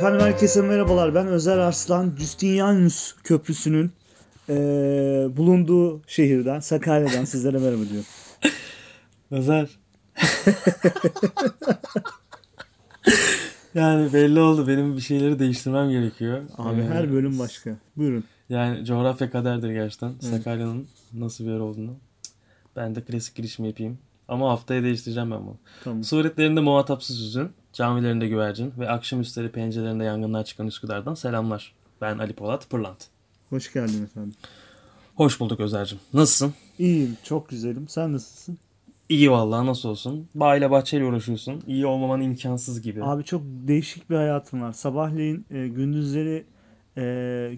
Efendim herkese merhabalar. Ben Özer Arslan. Justinianus Köprüsü'nün bulunduğu şehirden, Sakarya'dan sizlere merhaba diyorum. Özer. Yani belli oldu. Benim bir şeyleri değiştirmem gerekiyor. Abi her bölüm başka. Buyurun. Yani coğrafya kaderdir gerçekten. Evet. Sakarya'nın nasıl bir yer olduğunu. Ben de klasik girişimi yapayım. Ama haftaya değiştireceğim ben bunu. Tamam. Suretlerinde muhatapsız hüzün, camilerinde güvercin ve akşamüstleri pencerelerinde yangınlar çıkan Üsküdar'dan selamlar. Ben Ali Polat Pırlant. Hoş geldin efendim. Hoş bulduk Özer'cim. Nasılsın? İyiyim. Çok güzelim. Sen nasılsın? İyi vallahi, nasıl olsun. Bağıyla bahçeyle uğraşıyorsun. İyi olmaman imkansız gibi. Abi çok değişik bir hayatım var. Sabahleyin gündüzleri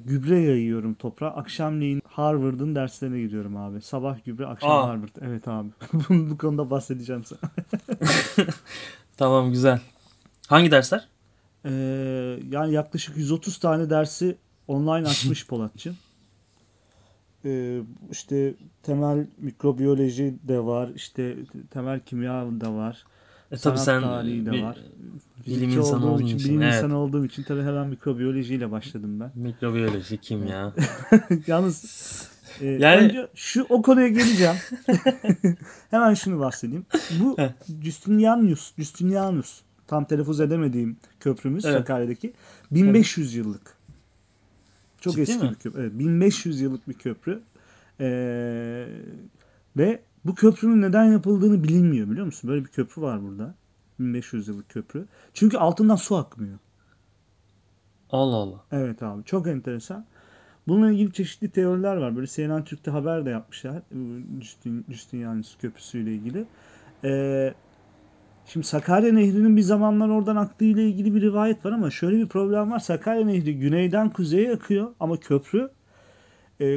gübre yayıyorum toprağa. Akşamleyin Harvard'ın derslerine gidiyorum abi. Sabah gübre, akşam Harvard. Evet abi. Bu konuda bahsedeceğim sana. Tamam, güzel. Hangi dersler? Yani yaklaşık 130 tane dersi online açmış Polatcığım. İşte temel mikrobiyoloji de var. İşte temel kimya da var. Tabii sen var. Bilim insanı olduğum için tabii hemen mikrobiyolojiyle başladım ben. Mikrobiyoloji, kimya. Yalnız önce o konuya geleceğim. Hemen şunu bahsedeyim. Bu Justinianus tam telaffuz edemediğim köprümüz, evet. Sakarya'daki 1500 yıllık. Çok ciddi eski mi? Bir köprü. Evet, 1500 yıllık bir köprü. Ve bu köprünün neden yapıldığını bilinmiyor, biliyor musun? Böyle bir köprü var burada. 1500 yıllık köprü. Çünkü altından su akmıyor. Allah Allah. Evet abi, çok enteresan. Bununla ilgili çeşitli teoriler var. Böyle CNN Türk'te haber de yapmışlar. Justinianus Köprüsü'yle ilgili. Şimdi Sakarya Nehri'nin bir zamanlar oradan aktığı ile ilgili bir rivayet var ama şöyle bir problem var. Sakarya Nehri güneyden kuzeye akıyor ama köprü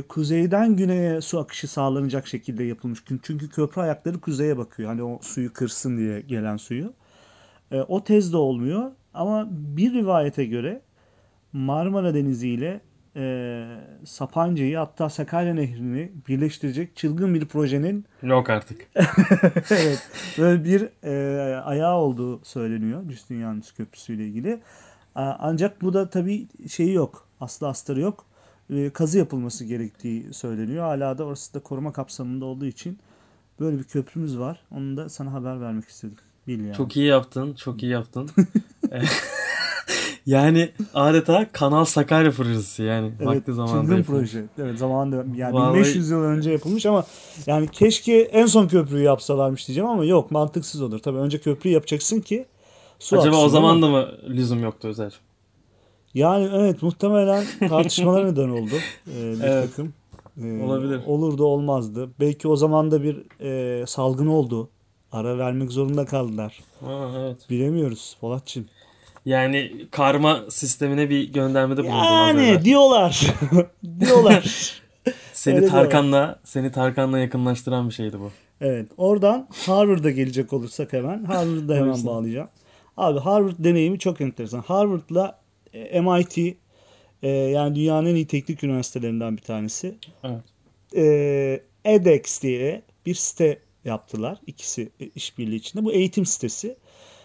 kuzeyden güneye su akışı sağlanacak şekilde yapılmış. Çünkü köprü ayakları kuzeye bakıyor. Hani o suyu kırsın diye gelen suyu. O tez de olmuyor ama bir rivayete göre Marmara Denizi ile Sapanca'yı, hatta Sakarya Nehri'ni birleştirecek çılgın bir projenin yok artık. Evet. Böyle bir ayağı olduğu söyleniyor Justinianus Köprüsü ile ilgili. Ancak bu da tabii şeyi yok. Aslı astarı yok. Kazı yapılması gerektiği söyleniyor. Hala da orası da koruma kapsamında olduğu için böyle bir köprümüz var. Onu da sana haber vermek istedim. Bil yani. Çok iyi yaptın. Çok iyi yaptın. Yani adeta Kanal Sakarya projesi yani. Evet, vakti zamanında yapılmış. Proje. Evet, zamanında yani vallahi... 1500 yıl önce yapılmış ama yani keşke en son köprüyü yapsalarmış diyeceğim ama yok, mantıksız olur. Tabii önce köprüyü yapacaksın ki su acaba aksın, o zaman da mı lüzum yoktu Özer? Yani evet, muhtemelen tartışmalar neden oldu. Evet. Takım. Olabilir. Olurdu olmazdı. Belki o zaman da bir salgın oldu. Ara vermek zorunda kaldılar. Ha, evet. Bilemiyoruz Polatcığım. Yani karma sistemine bir göndermede bulundular. Yani diyorlar. Seni Tarkan'la yakınlaştıran bir şeydi bu. Evet. Oradan Harvard'a gelecek olursak Harvard'da bağlayacağım. Abi Harvard deneyimi çok enteresan. Harvard'la MIT yani dünyanın en iyi teknik üniversitelerinden bir tanesi. Evet. edX diye bir site yaptılar. İkisi işbirliği içinde. Bu eğitim sitesi.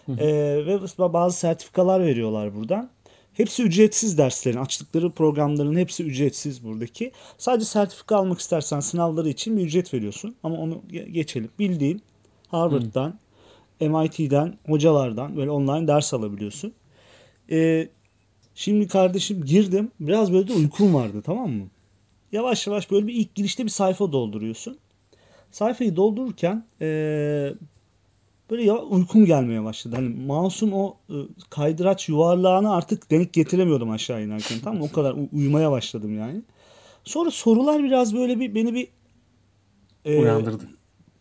Ve bazı sertifikalar veriyorlar buradan. Hepsi ücretsiz derslerin. Açtıkları programların hepsi ücretsiz buradaki. Sadece sertifika almak istersen sınavları için bir ücret veriyorsun. Ama onu geçelim. Bildiğin Harvard'dan, MIT'den, hocalardan böyle online ders alabiliyorsun. Şimdi kardeşim girdim. Biraz böyle de uykum vardı, tamam mı? Yavaş yavaş böyle bir ilk girişte bir sayfa dolduruyorsun. Sayfayı doldururken... Böyle ya uykum gelmeye başladı. Hani mouse'un o kaydıraç yuvarlağını artık denk getiremiyordum aşağı inerken. Tamam, o kadar uyumaya başladım yani. Sonra sorular biraz böyle beni uyandırdı.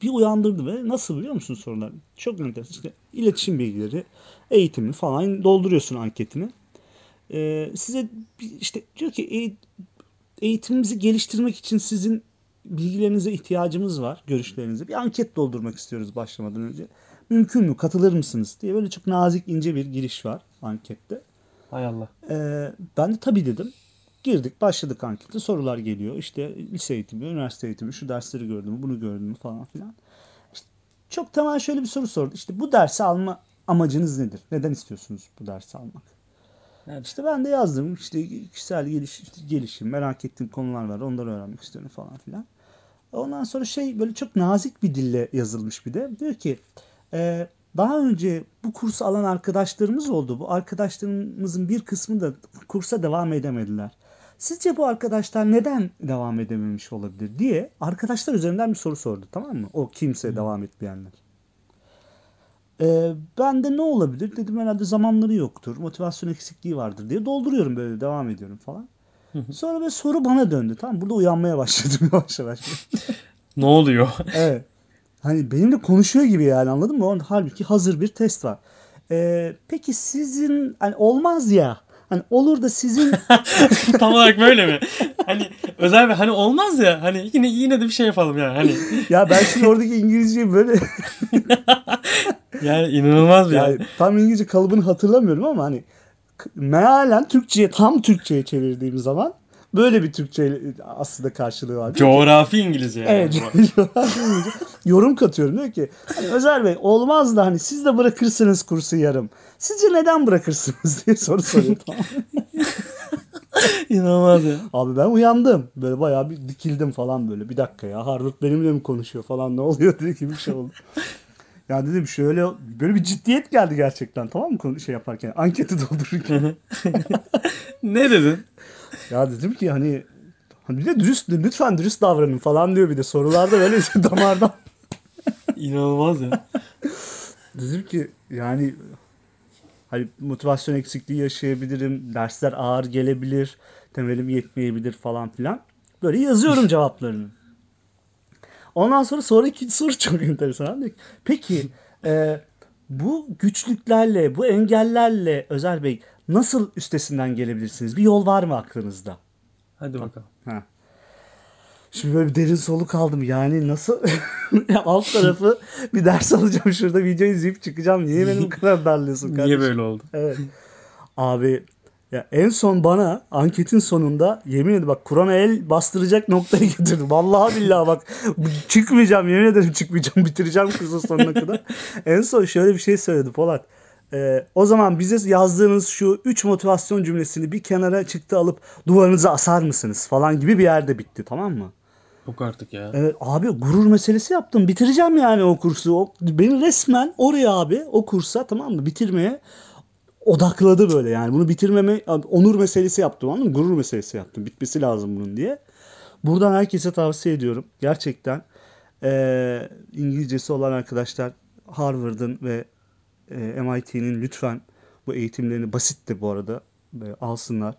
Bir uyandırdı ve nasıl, biliyor musun sorular? Çok enteresan. İşte iletişim bilgileri, eğitimi falan dolduruyorsun anketini. Size işte diyor ki eğitimimizi geliştirmek için sizin bilgilerinize ihtiyacımız var, görüşlerinize. Bir anket doldurmak istiyoruz başlamadan önce. Mümkün mü? Katılır mısınız? Diye böyle çok nazik, ince bir giriş var ankette. Hay Allah. Ben de tabii dedim. Girdik, başladık ankette. Sorular geliyor. İşte lise eğitimi, üniversite eğitimi, şu dersleri gördün mü, bunu gördün mü falan filan. İşte çok temel şöyle bir soru sordu. İşte bu dersi alma amacınız nedir? Neden istiyorsunuz bu dersi almak? Yani işte ben de yazdım. İşte kişisel gelişim, merak ettiğim konular var. Onları öğrenmek istiyorum falan filan. Ondan sonra böyle çok nazik bir dille yazılmış bir de. Diyor ki daha önce bu kursu alan arkadaşlarımız oldu. Bu arkadaşlarımızın bir kısmı da kursa devam edemediler. Sizce bu arkadaşlar neden devam edememiş olabilir diye arkadaşlar üzerinden bir soru sordu, tamam mı? O kimseye devam etmeyenler. Ben de ne olabilir dedim, herhalde zamanları yoktur, motivasyon eksikliği vardır diye dolduruyorum, böyle devam ediyorum falan. Sonra böyle soru bana döndü, tamam, burada uyanmaya başladım yavaş yavaş. Ne oluyor? Evet. Hani benimle konuşuyor gibi yani, anladın mı? Halbuki hazır bir test var. Peki sizin hani olmaz ya. Hani olur da sizin... Tam olarak böyle mi? Hani Özer Bey hani olmaz ya, hani yine de bir şey yapalım yani. Hani. Ya ben şimdi oradaki İngilizceyi böyle... Yani inanılmaz bir yani. Tam İngilizce kalıbını hatırlamıyorum ama hani mealen Türkçe'ye, tam Türkçe'ye çevirdiğim zaman böyle bir Türkçe aslında karşılığı var. Coğrafi İngilizce yani. Evet, coğrafi İngilizce. Yorum katıyorum, diyor ki hani Özer Bey olmaz da hani siz de bırakırsınız kursu yarım. Sizce neden bırakırsınız diye soru soruyor, tamam. İnanılmaz ya. Abi ben uyandım. Böyle bayağı bir dikildim falan böyle. Bir dakika ya, Harvard benimle mi konuşuyor falan, ne oluyor diye gibi bir şey oldu. Ya dedim şöyle, böyle bir ciddiyet geldi gerçekten, tamam mı, şey yaparken, anketi doldururken. Ne dedin? Ya dedim ki hani bir de dürüst, lütfen dürüst davranın falan diyor, bir de sorularda böyle damardan. İnanılmaz ya. Dedim ki yani hani motivasyon eksikliği yaşayabilirim, dersler ağır gelebilir, temelim yetmeyebilir falan filan. Böyle yazıyorum cevaplarını. Ondan sonra sonraki soru çok enteresan. Peki bu güçlüklerle, bu engellerle Özer Bey nasıl üstesinden gelebilirsiniz? Bir yol var mı aklınızda? Hadi bakalım. Ha. Şimdi böyle bir derin soluk aldım. Yani nasıl alt tarafı bir ders alacağım, şurada video izleyip çıkacağım. Niye benim bu kadar darlıyorsun kardeşim? Niye böyle oldu? Evet. Abi ya en son bana anketin sonunda yemin ederim bak, Kur'an'a el bastıracak noktaya getirdim. Vallahi billahi bak, çıkmayacağım, yemin ederim çıkmayacağım, bitireceğim kursun sonuna kadar. En son şöyle bir şey söyledi Polat. O zaman bize yazdığınız şu 3 motivasyon cümlesini bir kenara çıktı alıp duvarınıza asar mısınız falan gibi bir yerde bitti, tamam mı? Yok artık ya. Abi gurur meselesi yaptım. Bitireceğim yani o kursu. Beni resmen oraya abi, o kursa, tamam mı, bitirmeye odakladı böyle yani. Bunu bitirmeme onur meselesi yaptım, anladın mı? Gurur meselesi yaptım. Bitmesi lazım bunun diye. Buradan herkese tavsiye ediyorum. Gerçekten İngilizcesi olan arkadaşlar Harvard'ın ve MIT'nin lütfen bu eğitimlerini, basit de bu arada, alsınlar.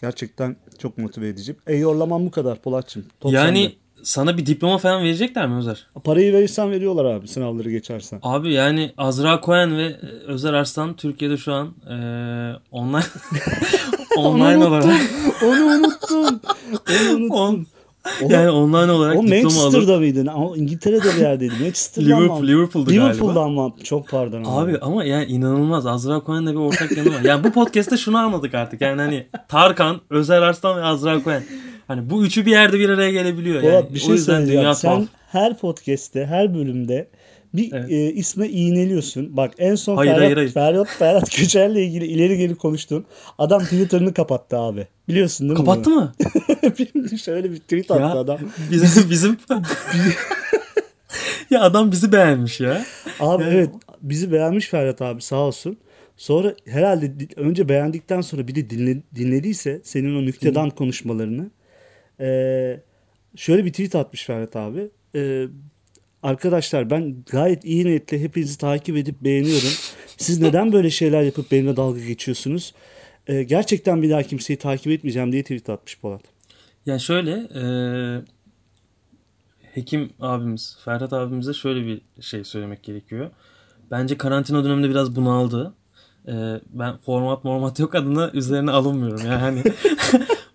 Gerçekten çok motive edici. Yorlamam bu kadar Polat'cığım. Yani sana bir diploma falan verecekler mi Özer? Parayı verirsen veriyorlar abi, sınavları geçersen. Abi yani Azra Kohen ve Özer Arslan Türkiye'de şu an online online olarak. Onu unuttum. Yani online olarak diploma alır. O Manchester'da mıydı? İngiltere'de bir yerdeydi. Manchester'dan Liverpool'da galiba. Liverpool'dan çok pardon. Abi ama yani inanılmaz. Azra Kohen'le bir ortak yanı var. Yani bu podcast'te şunu anladık artık. Yani hani Tarkan, Özer Arslan ve Azra Kohen. Hani bu üçü bir yerde bir araya gelebiliyor. Yani. Bir şey, o yüzden dünya tuhaf. Sen her podcast'te, her bölümde bir isme iğneliyorsun. Bak en son Ferhat Göçer'le ilgili ileri geri konuştun. Adam Twitter'ını kapattı abi. Biliyorsun değil mi? Kapattı mı? Şöyle bir tweet attı ya, adam. Bizim ya adam bizi beğenmiş ya. Abi evet, bizi beğenmiş Ferhat abi, sağ olsun. Sonra herhalde önce beğendikten sonra bir de dinlediyse senin o nükteden konuşmalarını. Şöyle bir tweet atmış Ferhat abi. Arkadaşlar ben gayet iyi niyetle hepinizi takip edip beğeniyorum. Siz neden böyle şeyler yapıp benimle dalga geçiyorsunuz? Gerçekten bir daha kimseyi takip etmeyeceğim diye tweet atmış Polat. Yani şöyle hekim abimiz Ferhat abimize şöyle bir şey söylemek gerekiyor. Bence karantina döneminde biraz bunaldı. Ben format yok adına üzerine alınmıyorum yani.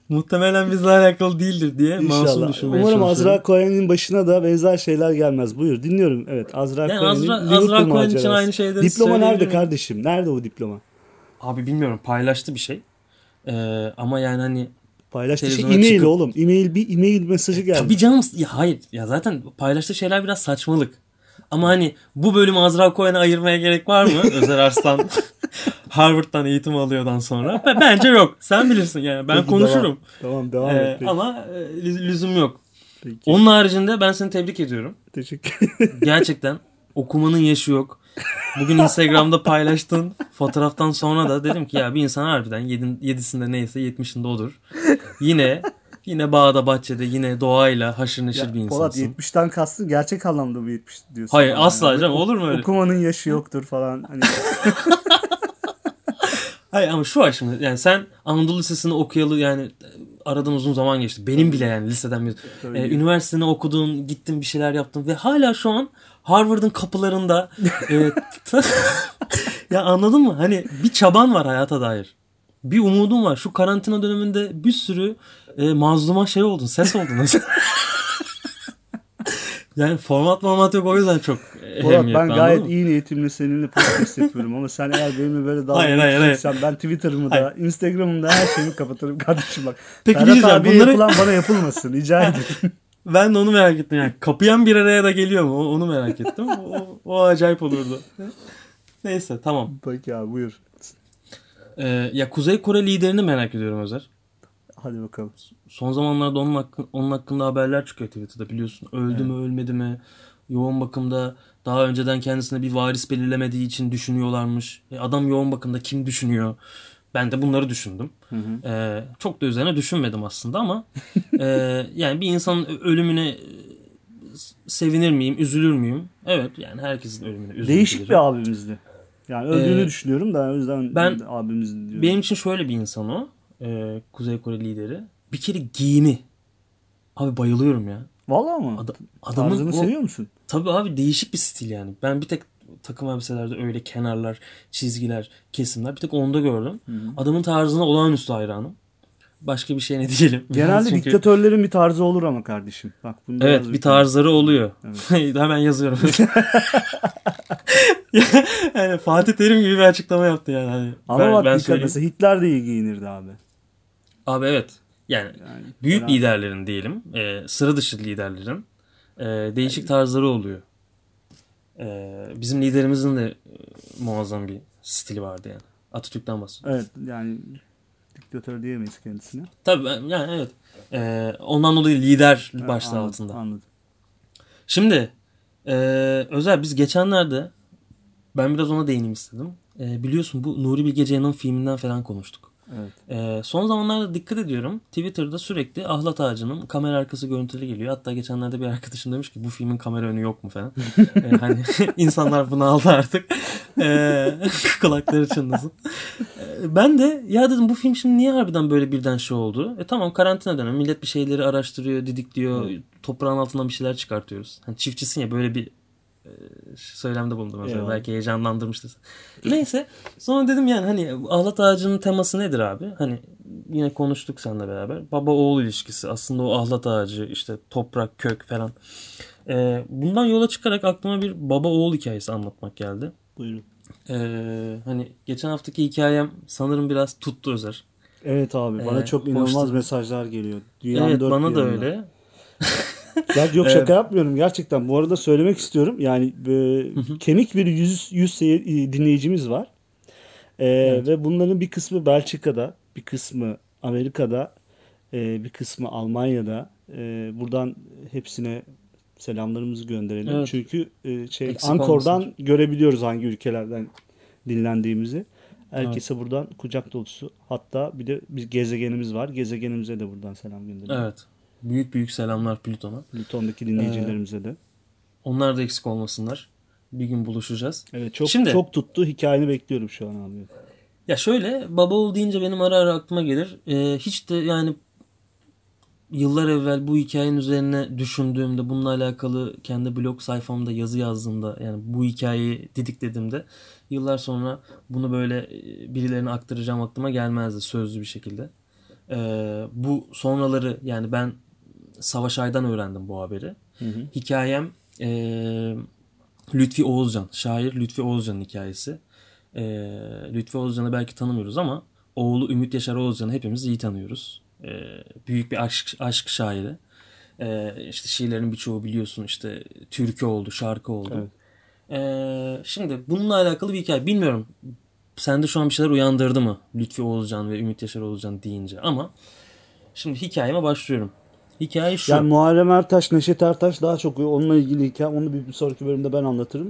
Muhtemelen bizle alakalı değildir diye masum düşünmeye çalışıyorum. Umarım Azra Koyen'in başına da benzer şeyler gelmez. Buyur, dinliyorum. Evet, Azra yani Koyen için aynı şeyleri. Diploma nerede kardeşim? Nerede o diploma? Abi bilmiyorum, paylaştı bir şey. Ama yani hani paylaştığı şey e-mail çıkıp... oğlum. E-mail mesajı geldi. Tabii canım. Ya hayır. Ya zaten paylaştığı şeyler biraz saçmalık. Ama hani bu bölümü Azra Koyen'e ayırmaya gerek var mı? Özer Arslan Harvard'dan eğitim alıyordan sonra. Bence yok. Sen bilirsin yani. Ben konuşurum. Tamam devam et. Peki. Ama lüzum yok. Peki. Onun haricinde ben seni tebrik ediyorum. Teşekkür ederim. Gerçekten okumanın yaşı yok. Bugün Instagram'da paylaştığın fotoğraftan sonra da dedim ki ya bir insan harbiden 7'sinde neyse 70'inde odur. Yine bağda bahçede yine doğayla haşır neşir ya, bir insansın. Polat 70'ten kastın gerçek anlamda mı 70 diyorsun? Hayır asla canım, olur mu öyle? Okumanın yaşı yoktur falan. Hani. Hayır ama şu var şimdi, yani sen Anadolu Lisesi'ni okuyalı yani aradan uzun zaman geçti. Benim bile yani liseden bir üniversiteni okudun, gittin bir şeyler yaptın ve hala şu an Harvard'ın kapılarında ya anladın mı? Hani bir çaban var hayata dair. Bir umudum var. Şu karantina döneminde bir sürü mazluma şey oldun. Ses oldun. Yani format yok, o yüzden çok ehemmiyetli. Ben gayet iyi niyetimle seninle podcast yapıyorum ama sen eğer benimle böyle dalga geçersen ben Twitter'ımı da Instagram'ımı da her şeyimi kapatırım kardeşim bak. Peki Ferhat bunları... yapılan bana yapılmasın. Rica ederim. Ben de onu merak ettim. Yani kapıyan bir araya da geliyor mu? Onu merak ettim. O acayip olurdu. Neyse tamam. Peki abi buyur. Ya Kuzey Kore liderini merak ediyorum Özer. Hadi bakalım. Son zamanlarda onun hakkında haberler çıkıyor Twitter'da biliyorsun. Öldü mü ölmedi mi? Yoğun bakımda, daha önceden kendisine bir varis belirlemediği için düşünüyorlarmış. Adam yoğun bakımda, kim düşünüyor? Ben de bunları düşündüm. Hı hı. Çok da üzerine düşünmedim aslında ama yani bir insanın ölümüne sevinir miyim, üzülür müyüm? Evet yani herkesin ölümüne üzülür. Değişik bir abimizdi. Yani öldüğünü düşünüyorum da o yüzden abimiz diyorum. Benim için şöyle bir insan o. Kuzey Kore lideri. Bir kere giyimi. Abi bayılıyorum ya. Vallahi mı? Tarzını seviyor musun? Tabii abi, değişik bir stil yani. Ben bir tek takım elbiselerde öyle kenarlar, çizgiler, kesimler bir tek onda gördüm. Hı. Adamın tarzına olağanüstü hayranım. Başka bir şey ne diyelim. Genelde çünkü... diktatörlerin bir tarzı olur ama kardeşim. Bak bunda evet bir tarzları oluyor. Evet. Hemen yazıyorum. Yani Fatih Terim gibi bir açıklama yaptı yani. Hani ama bak dikkat, mesela Hitler de iyi giyinirdi abi. Abi evet. Yani büyük herhalde liderlerin diyelim. Sıra dışı liderlerin değişik tarzları oluyor. Bizim liderimizin de muazzam bir stili vardı yani. Atatürk'ten bahsediyoruz. Evet yani... diktatör diyemeyiz kendisine. Tabii yani evet. Ondan dolayı lider başlığı altında. Anladım. Şimdi Özer, biz geçenlerde ben biraz ona değineyim istedim. Biliyorsun bu Nuri Bilge Ceylan'ın filminden falan konuştuk. Evet. Son zamanlarda dikkat ediyorum. Twitter'da sürekli Ahlat Ağacı'nın kamera arkası görüntüleri geliyor. Hatta geçenlerde bir arkadaşım demiş ki bu filmin kamera önü yok mu falan. Hani insanlar bunu aldı artık. Kulakları çınlasın. Ben de ya dedim bu film şimdi niye harbiden böyle birden şey oldu? Tamam karantina dönemi, millet bir şeyleri araştırıyor, didikliyor, toprağın altından bir şeyler çıkartıyoruz. Hani çiftçisin ya, böyle bir söylemde bulundum. Evet. Belki heyecanlandırmıştır. Neyse sonra dedim yani hani Ahlat Ağacı'nın teması nedir abi? Hani yine konuştuk seninle beraber. Baba oğul ilişkisi aslında, o Ahlat Ağacı işte, toprak, kök falan. Bundan yola çıkarak aklıma bir baba oğul hikayesi anlatmak geldi. Buyurun. Hani geçen haftaki hikayem sanırım biraz tuttu Özer. Evet abi bana çok inanılmaz mesajlar geliyor. Dünyanın evet bana da öyle. Ben yok şaka yapmıyorum gerçekten. Bu arada söylemek istiyorum. Yani kemik bir 100 dinleyicimiz var. Evet. Ve bunların bir kısmı Belçika'da, bir kısmı Amerika'da, bir kısmı Almanya'da. Buradan hepsine selamlarımızı gönderelim. Evet. Çünkü Ankor'dan görebiliyoruz hangi ülkelerden dinlendiğimizi. Herkese buradan kucak dolusu. Hatta bir de bir gezegenimiz var. Gezegenimize de buradan selam gönderelim. Evet. Büyük büyük selamlar Plüton'a. Plüton'daki dinleyicilerimize de. Onlar da eksik olmasınlar. Bir gün buluşacağız. Evet, çok çok tuttu. Hikayeni bekliyorum şu an abi. Ya şöyle baba oğul deyince benim ara ara aklıma gelir. Hiç de yani yıllar evvel bu hikayenin üzerine düşündüğümde, bununla alakalı kendi blog sayfamda yazı yazdığımda, yani bu hikayeyi dediklediğimde yıllar sonra bunu böyle birilerine aktaracağım aklıma gelmezdi sözlü bir şekilde. Bu sonraları yani ben Savaş Ay'dan öğrendim bu haberi. Hı hı. Hikayem Lütfi Oğuzcan, şair Lütfi Oğuzcan'ın hikayesi. Lütfi Oğuzcan'ı belki tanımıyoruz ama oğlu Ümit Yaşar Oğuzcan'ı hepimiz iyi tanıyoruz. Büyük bir aşk şairi. İşte şiirlerin birçoğu biliyorsun işte türkü oldu, şarkı oldu. Evet. Şimdi bununla alakalı bir hikaye. Bilmiyorum sende şu an bir şeyler uyandırdı mı? Lütfi Oğuzcan ve Ümit Yaşar Oğuzcan deyince. Ama şimdi hikayeme başlıyorum. Hikaye şu. Yani Muharrem Ertaş, Neşet Ertaş daha çok onunla ilgili hikaye. Onu bir sonraki bölümde ben anlatırım.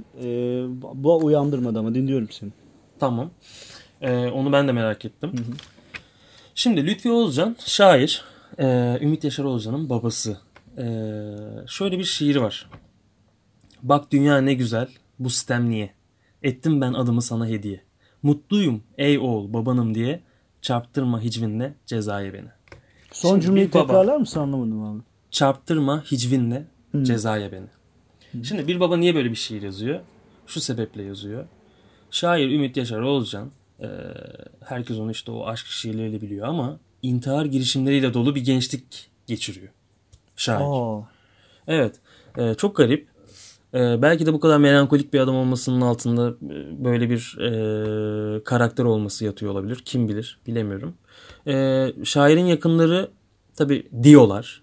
Bu uyandırmadı ama dinliyorum seni. Tamam. Onu ben de merak ettim. Hı hı. Şimdi Lütfi Oğuzcan şair. Ümit Yaşar Oğuzcan'ın babası. Şöyle bir şiir var. Bak dünya ne güzel, bu sitem niye? Ettim ben adımı sana hediye. Mutluyum ey oğul babanım diye. Çarptırma hicvinle cezaya beni. Son şimdi cümleyi tekrarlar mısın, anlamadım abi. Çarptırma hicvinle cezaya beni. Hı. Şimdi bir baba niye böyle bir şiir yazıyor? Şu sebeple yazıyor. Şair Ümit Yaşar Oğuzcan, herkes onu işte o aşk şiirleriyle biliyor ama intihar girişimleriyle dolu bir gençlik geçiriyor şair. Oo. Evet. Çok garip. Belki de bu kadar melankolik bir adam olmasının altında böyle bir karakter olması yatıyor olabilir. Kim bilir, bilemiyorum. Şairin yakınları tabii diyorlar.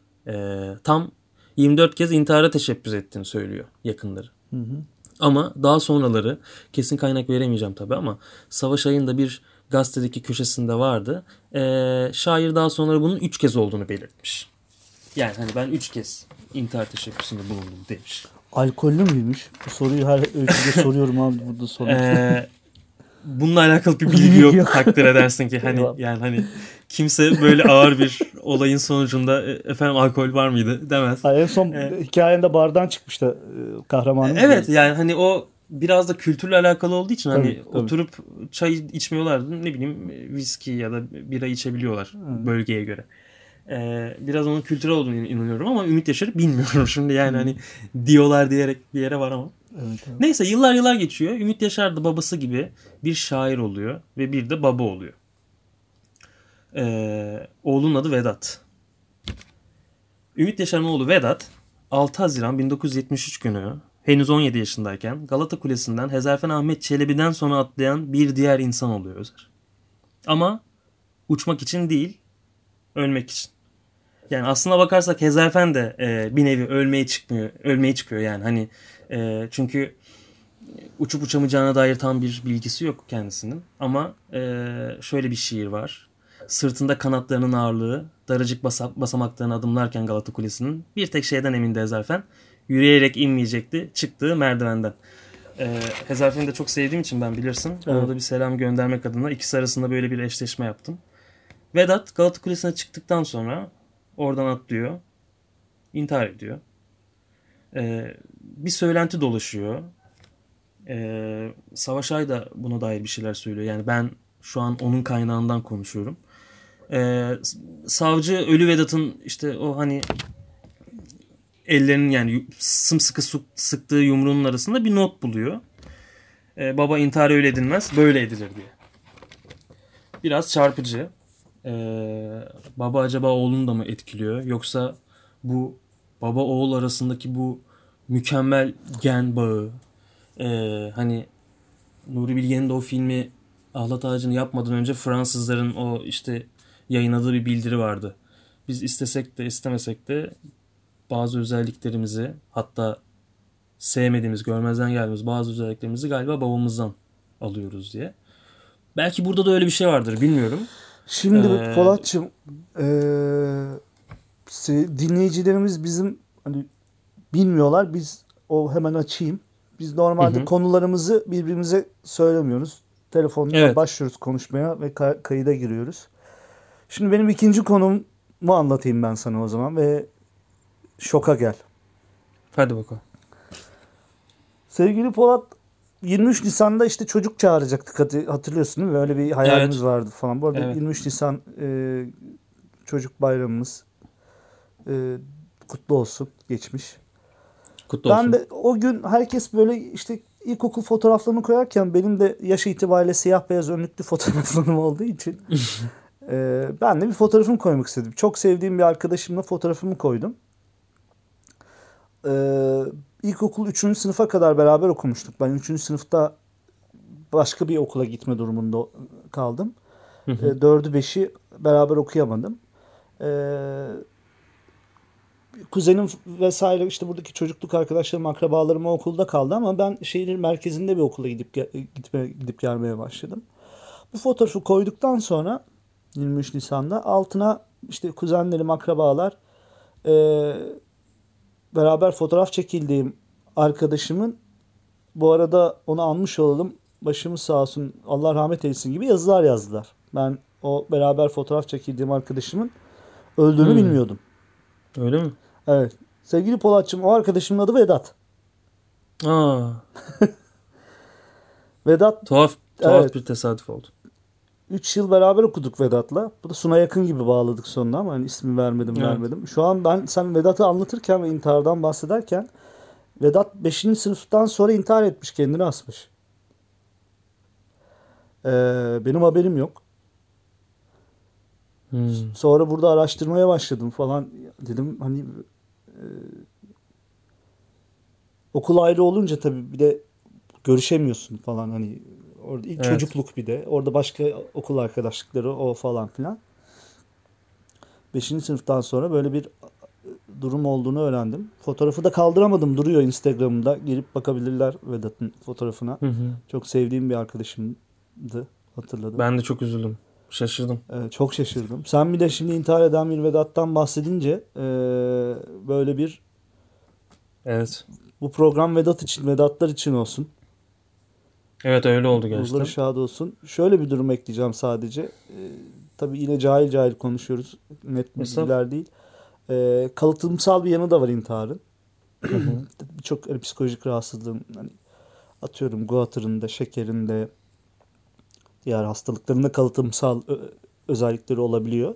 Tam 24 kez intihara teşebbüs ettiğini söylüyor yakınları. Hı hı. Ama daha sonraları, kesin kaynak veremeyeceğim tabii ama Savaş Ay'ın da bir gazetedeki köşesinde vardı. Şair daha sonra bunun 3 kez olduğunu belirtmiş. Yani hani ben 3 kez intihar teşebbüsünde bulundum demiş. Alkollü müymüş? Bu soruyu her ölçüde soruyorum abi burada sormak. Bununla alakalı bir bilgi yok. Takdir edersin ki hani yani hani kimse böyle ağır bir olayın sonucunda efendim alkol var mıydı demez. Yani en son hikayende bardan çıkmıştı kahramanın. Evet yani hani o biraz da kültürle alakalı olduğu için tabii, hani tabii. Oturup çay içmiyorlardı. Ne bileyim viski ya da bira içebiliyorlar bölgeye göre. Biraz onun kültürel olduğunu inanıyorum ama Ümit Yaşar'ı bilmiyorum şimdi yani hani diyorlar diyerek bir yere varamam. Evet, evet. Neyse yıllar geçiyor. Ümit Yaşar da babası gibi bir şair oluyor ve bir de baba oluyor. Oğlunun adı Vedat. Ümit Yaşar'ın oğlu Vedat 6 Haziran 1973 günü henüz 17 yaşındayken Galata Kulesi'nden Hezerfen Ahmet Çelebi'den sonra atlayan bir diğer insan oluyor Özer. Ama uçmak için değil, ölmek için. Yani aslına bakarsak Hezerfen de bir nevi ölmeye çıkıyor yani hani çünkü uçup uçamayacağına dair tam bir bilgisi yok kendisinin ama şöyle bir şiir var. Sırtında kanatlarının ağırlığı daracık basamaklarını adımlarken Galata Kulesi'nin bir tek şeyden emindi Hezerfen, yürüyerek inmeyecekti çıktığı merdivenden. Hezerfen'i de çok sevdiğim için ben bilirsin orada evet. Bir selam göndermek adına ikisi arasında böyle bir eşleşme yaptım. Vedat Galata Kulesi'ne çıktıktan sonra oradan atlıyor, intihar ediyor. Bir söylenti dolaşıyor. Savaş Ay da buna dair bir şeyler söylüyor. Yani ben şu an onun kaynağından konuşuyorum. Savcı ölü Vedat'ın işte o hani ellerinin yani sımsıkı sıktığı yumruğunun arasında bir not buluyor. Baba intihar öyle edilmez, böyle edilir diye. Biraz çarpıcı. Baba acaba oğlunu da mı etkiliyor yoksa bu baba oğul arasındaki bu mükemmel gen bağı hani Nuri Bilge'nin de o filmi Ahlat Ağacı'nı yapmadan önce Fransızların o işte yayınladığı bir bildiri vardı. Biz istesek de istemesek de bazı özelliklerimizi hatta sevmediğimiz görmezden geldiğimiz bazı özelliklerimizi galiba babamızdan alıyoruz diye. Belki burada da öyle bir şey vardır bilmiyorum. Şimdi Polat'cığım dinleyicilerimiz bizim hani bilmiyorlar. Biz o hemen açayım. Biz normalde konularımızı birbirimize söylemiyoruz. Telefonla başlıyoruz konuşmaya ve kayıda giriyoruz. Şimdi benim ikinci konumu anlatayım ben sana o zaman ve şoka gel. Hadi bakalım. Sevgili Polat 23 Nisan'da işte çocuk çağıracaktık, hatırlıyorsun değil mi? Öyle bir hayalimiz vardı falan. Bu arada 23 Nisan çocuk bayramımız kutlu olsun, geçmiş. Kutlu olsun. Ben de o gün herkes böyle işte ilkokul fotoğraflarını koyarken benim de yaş itibariyle siyah beyaz önlüklü fotoğraflarım olduğu için ben de bir fotoğrafımı koymak istedim. Çok sevdiğim bir arkadaşımla fotoğrafımı koydum. İlkokul 3. sınıfa kadar beraber okumuştuk. Ben 3. sınıfta başka bir okula gitme durumunda kaldım. 4'ü 5'i beraber okuyamadım. Kuzenim vesaire işte buradaki çocukluk arkadaşlarım, akrabalarım o okulda kaldı ama ben şehir merkezinde bir okula gidip gelmeye başladım. Bu fotoğrafı koyduktan sonra 23 Nisan'da altına işte kuzenlerim, akrabalar, beraber fotoğraf çekildiğim arkadaşımın, bu arada onu anmış olalım, başımız sağ olsun, Allah rahmet eylesin gibi yazılar yazdılar. Ben o beraber fotoğraf çekildiğim arkadaşımın öldüğünü bilmiyordum. Öyle mi? Evet. Sevgili Polatçığım, o arkadaşımın adı Vedat. Aa. Vedat. Tuhaf evet. Bir tesadüf oldu. 3 yıl beraber okuduk Vedat'la. Bu da Suna Yakın gibi bağladık sonuna ama hani ismi vermedim. Şu an ben sen Vedat'ı anlatırken ve intihardan bahsederken, Vedat 5. sınıftan sonra intihar etmiş, kendini asmış. Benim haberim yok. Sonra burada araştırmaya başladım falan. Dedim hani okul ayrı olunca tabii bir de görüşemiyorsun falan hani. Orada ilk çocukluk bir de. Orada başka okul arkadaşlıkları o falan filan. 5. sınıftan sonra böyle bir durum olduğunu öğrendim. Fotoğrafı da kaldıramadım. Duruyor Instagram'da. Girip bakabilirler Vedat'ın fotoğrafına. Hı. Çok sevdiğim bir arkadaşımdı. Hatırladım. Ben de çok üzüldüm. Şaşırdım. Çok şaşırdım. Sen bir de şimdi intihar eden bir Vedat'tan bahsedince böyle bir bu program Vedat için, Vedatlar için olsun. Evet, öyle oldu gerçekten. Ruhları şad olsun. Şöyle bir durum ekleyeceğim sadece. Tabii yine cahil cahil konuşuyoruz. Net bilgiler değil. Kalıtımsal bir yanı da var intiharın. Birçok psikolojik rahatsızlığın, hani atıyorum guatrında, şekerinde, diğer hastalıklarında kalıtımsal özellikleri olabiliyor.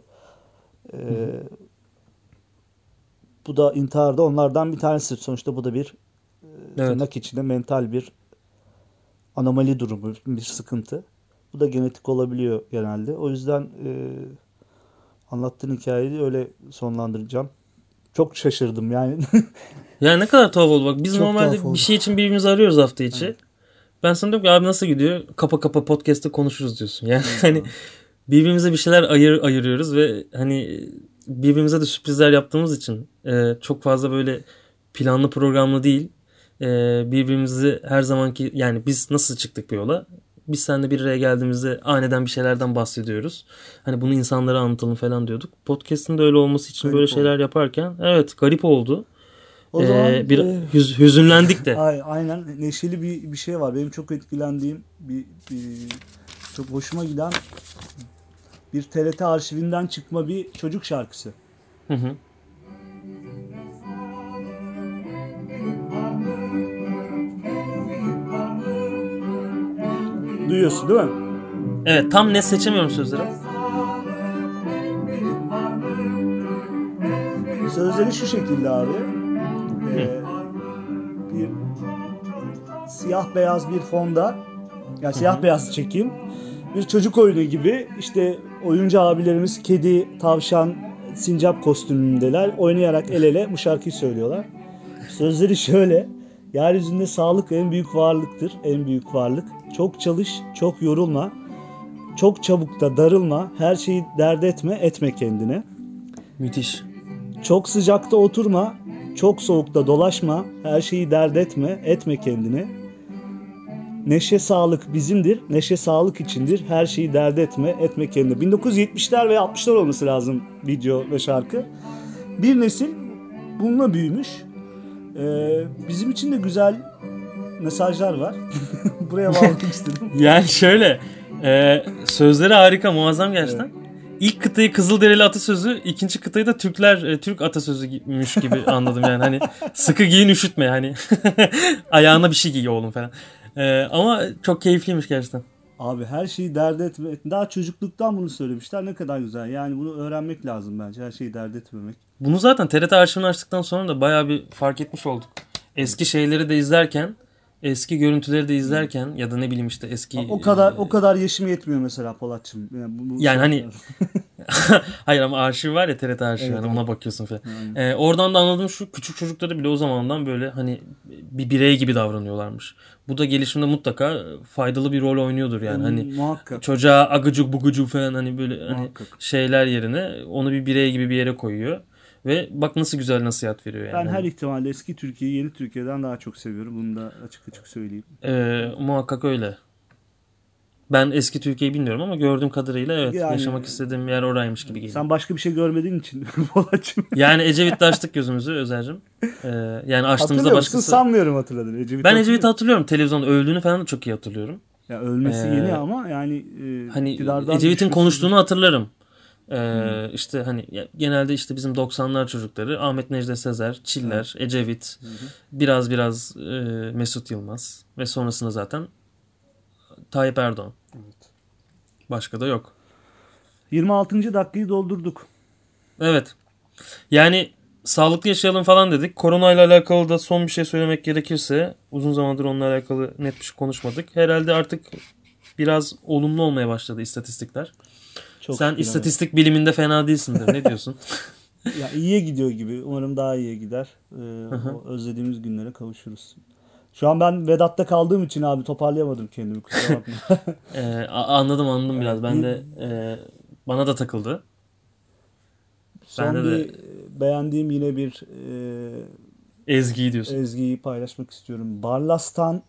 Bu da intiharda onlardan bir tanesi. Sonuçta bu da bir tırnak içinde mental bir anomali durumu, bir sıkıntı. Bu da genetik olabiliyor genelde. O yüzden anlattığın hikayeyi öyle sonlandıracağım. Çok şaşırdım yani. Yani ne kadar tuhaf oldu bak. Biz çok normalde bir şey için birbirimizi arıyoruz hafta içi. Evet. Ben sana diyorum ki abi nasıl gidiyor? Kapa podcast'te konuşuruz diyorsun. Yani evet, hani birbirimize bir şeyler ayırıyoruz ve hani birbirimize de sürprizler yaptığımız için çok fazla böyle planlı programlı değil. Birbirimizi her zamanki, yani biz nasıl çıktık bu yola? Biz seninle bir araya geldiğimizde aniden bir şeylerden bahsediyoruz. Hani bunu insanlara anlatalım falan diyorduk. Podcast'ın da öyle olması için garip böyle oldu. Şeyler yaparken garip oldu. O zaman bir hüzünlendik de. Aynen, neşeli bir şey var. Benim çok etkilendiğim, bir çok hoşuma giden bir TRT arşivinden çıkma bir çocuk şarkısı. Hı. Duyuyorsun değil mi? Evet, tam net seçemiyorum sözleri. Sözleri şu şekilde abi. Bir siyah beyaz bir fonda, yani siyah beyaz çekim, bir çocuk oyunu gibi işte oyuncu abilerimiz kedi, tavşan, sincap kostümündeler. Oynayarak el ele bu şarkıyı söylüyorlar. Sözleri şöyle. Yeryüzünde sağlık en büyük varlıktır, en büyük varlık. Çok çalış, çok yorulma, çok çabuk da darılma, her şeyi dert etme kendine. Müthiş. Çok sıcakta oturma, çok soğukta dolaşma, her şeyi dert etme kendine. Neşe sağlık bizimdir, neşe sağlık içindir, her şeyi dert etme kendine. 1970'ler veya 60'lar olması lazım video ve şarkı. Bir nesil bununla büyümüş. Bizim için de güzel mesajlar var. Buraya bağlamak istedim. Yani şöyle, sözleri harika, muazzam gerçekten. Evet. İlk kıtayı Kızılderili atasözü, ikinci kıtayı da Türk atasözüymüş gibi anladım yani. Hani sıkı giyin üşütme hani. Ayağına bir şey giy oğlum falan. Ama çok keyifliymiş gerçekten. Abi her şeyi dert etme. Daha çocukluktan bunu söylemişler. Ne kadar güzel. Yani bunu öğrenmek lazım bence. Her şeyi dert etmemek. Bunu zaten TRT arşivini açtıktan sonra da bayağı bir fark etmiş olduk. Eski şeyleri de izlerken, eski görüntüleri de izlerken ya da ne bileyim işte eski... O kadar yaşım yetmiyor mesela Polatçığım. Yani hani... Hayır ama arşiv var ya, TRT arşivi. Evet, yani ona bakıyorsun falan. Yani. Oradan da anladım, şu küçük çocukları bile o zamandan böyle hani bir birey gibi davranıyorlarmış. Bu da gelişimde mutlaka faydalı bir rol oynuyordur yani. Hani muhakkak. Çocuğa agıcık bugucuk falan hani böyle hani şeyler yerine onu bir birey gibi bir yere koyuyor. Ve bak nasıl güzel nasihat veriyor yani. Ben her ihtimalle eski Türkiye'yi yeni Türkiye'den daha çok seviyorum. Bunu da açık söyleyeyim. Muhakkak öyle. Ben eski Türkiye'yi bilmiyorum ama gördüğüm kadarıyla evet yani, yaşamak istediğim yer oraymış gibi geliyor. Sen başka bir şey görmediğin için Polat'cığım. Yani Ecevit'le açtık gözümüzü Özer'cim. Yani açtığımızda başkası. Sanmıyorum hatırladın Ecevit'i. Ben Ecevit'i hatırlıyorum. Televizyonda övdüğünü falan çok iyi hatırlıyorum. Ya ölmesi yeni ama yani hani Ecevit'in konuştuğunu hatırlarım. İşte hani genelde işte bizim 90'lar çocukları Ahmet Necdet Sezer, Çiller, hı. Ecevit, hı hı. biraz Mesut Yılmaz ve sonrasında zaten Tayyip Erdoğan. Evet. Başka da yok. 26. dakikayı doldurduk. Evet. Yani sağlıklı yaşayalım falan dedik. Koronayla alakalı da son bir şey söylemek gerekirse uzun zamandır onunla alakalı net bir şey konuşmadık. Herhalde artık biraz olumlu olmaya başladı istatistikler. Çok sen istatistik biliminde fena değilsindir. Ne diyorsun? Ya iyiye gidiyor gibi. Umarım daha iyiye gider. O özlediğimiz günlere kavuşuruz. Şu an ben Vedat'ta kaldığım için abi toparlayamadım kendimi. Kusura bakma. Anladım biraz. Ben de bana da takıldı. Son ben de beğendiğim yine bir ezgiyi diyorsun. Ezgiyi paylaşmak istiyorum. Barlas'tan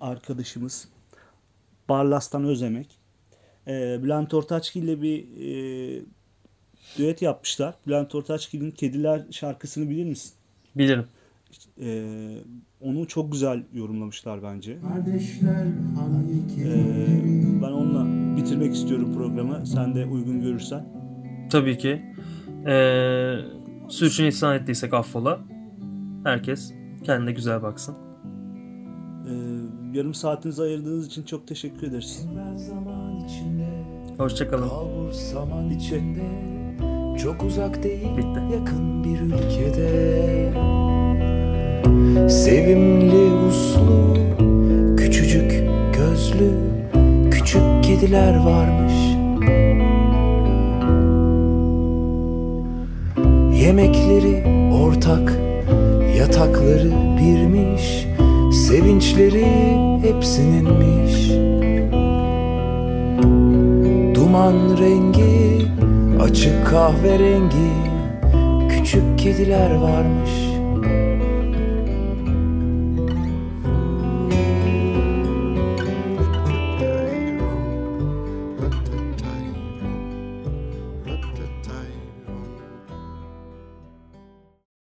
arkadaşımız. Barlas'tan Özemek. Bülent Ortaçgil ile bir düet yapmışlar. Bülent Ortaçgil'in Kediler şarkısını bilir misin? Bilirim. Onu çok güzel yorumlamışlar bence. Kardeşler hangi kedi? Ben onunla bitirmek istiyorum programı. Sen de uygun görürsen. Tabii ki. Suçunu ihsan ettiysek affola. Herkes kendine güzel baksın. Yarım saatinizi ayırdığınız için çok teşekkür ederiz. Hoşçakalın. Bitti. Çok uzak değil, bitti. Yakın bir ülkede. Sevimli uslu, küçücük gözlü, küçük kediler varmış. Yemekleri ortak, yatakları birmiş. Sevinçleri hepsininmiş. Duman rengi, açık kahverengi, küçük kediler varmış.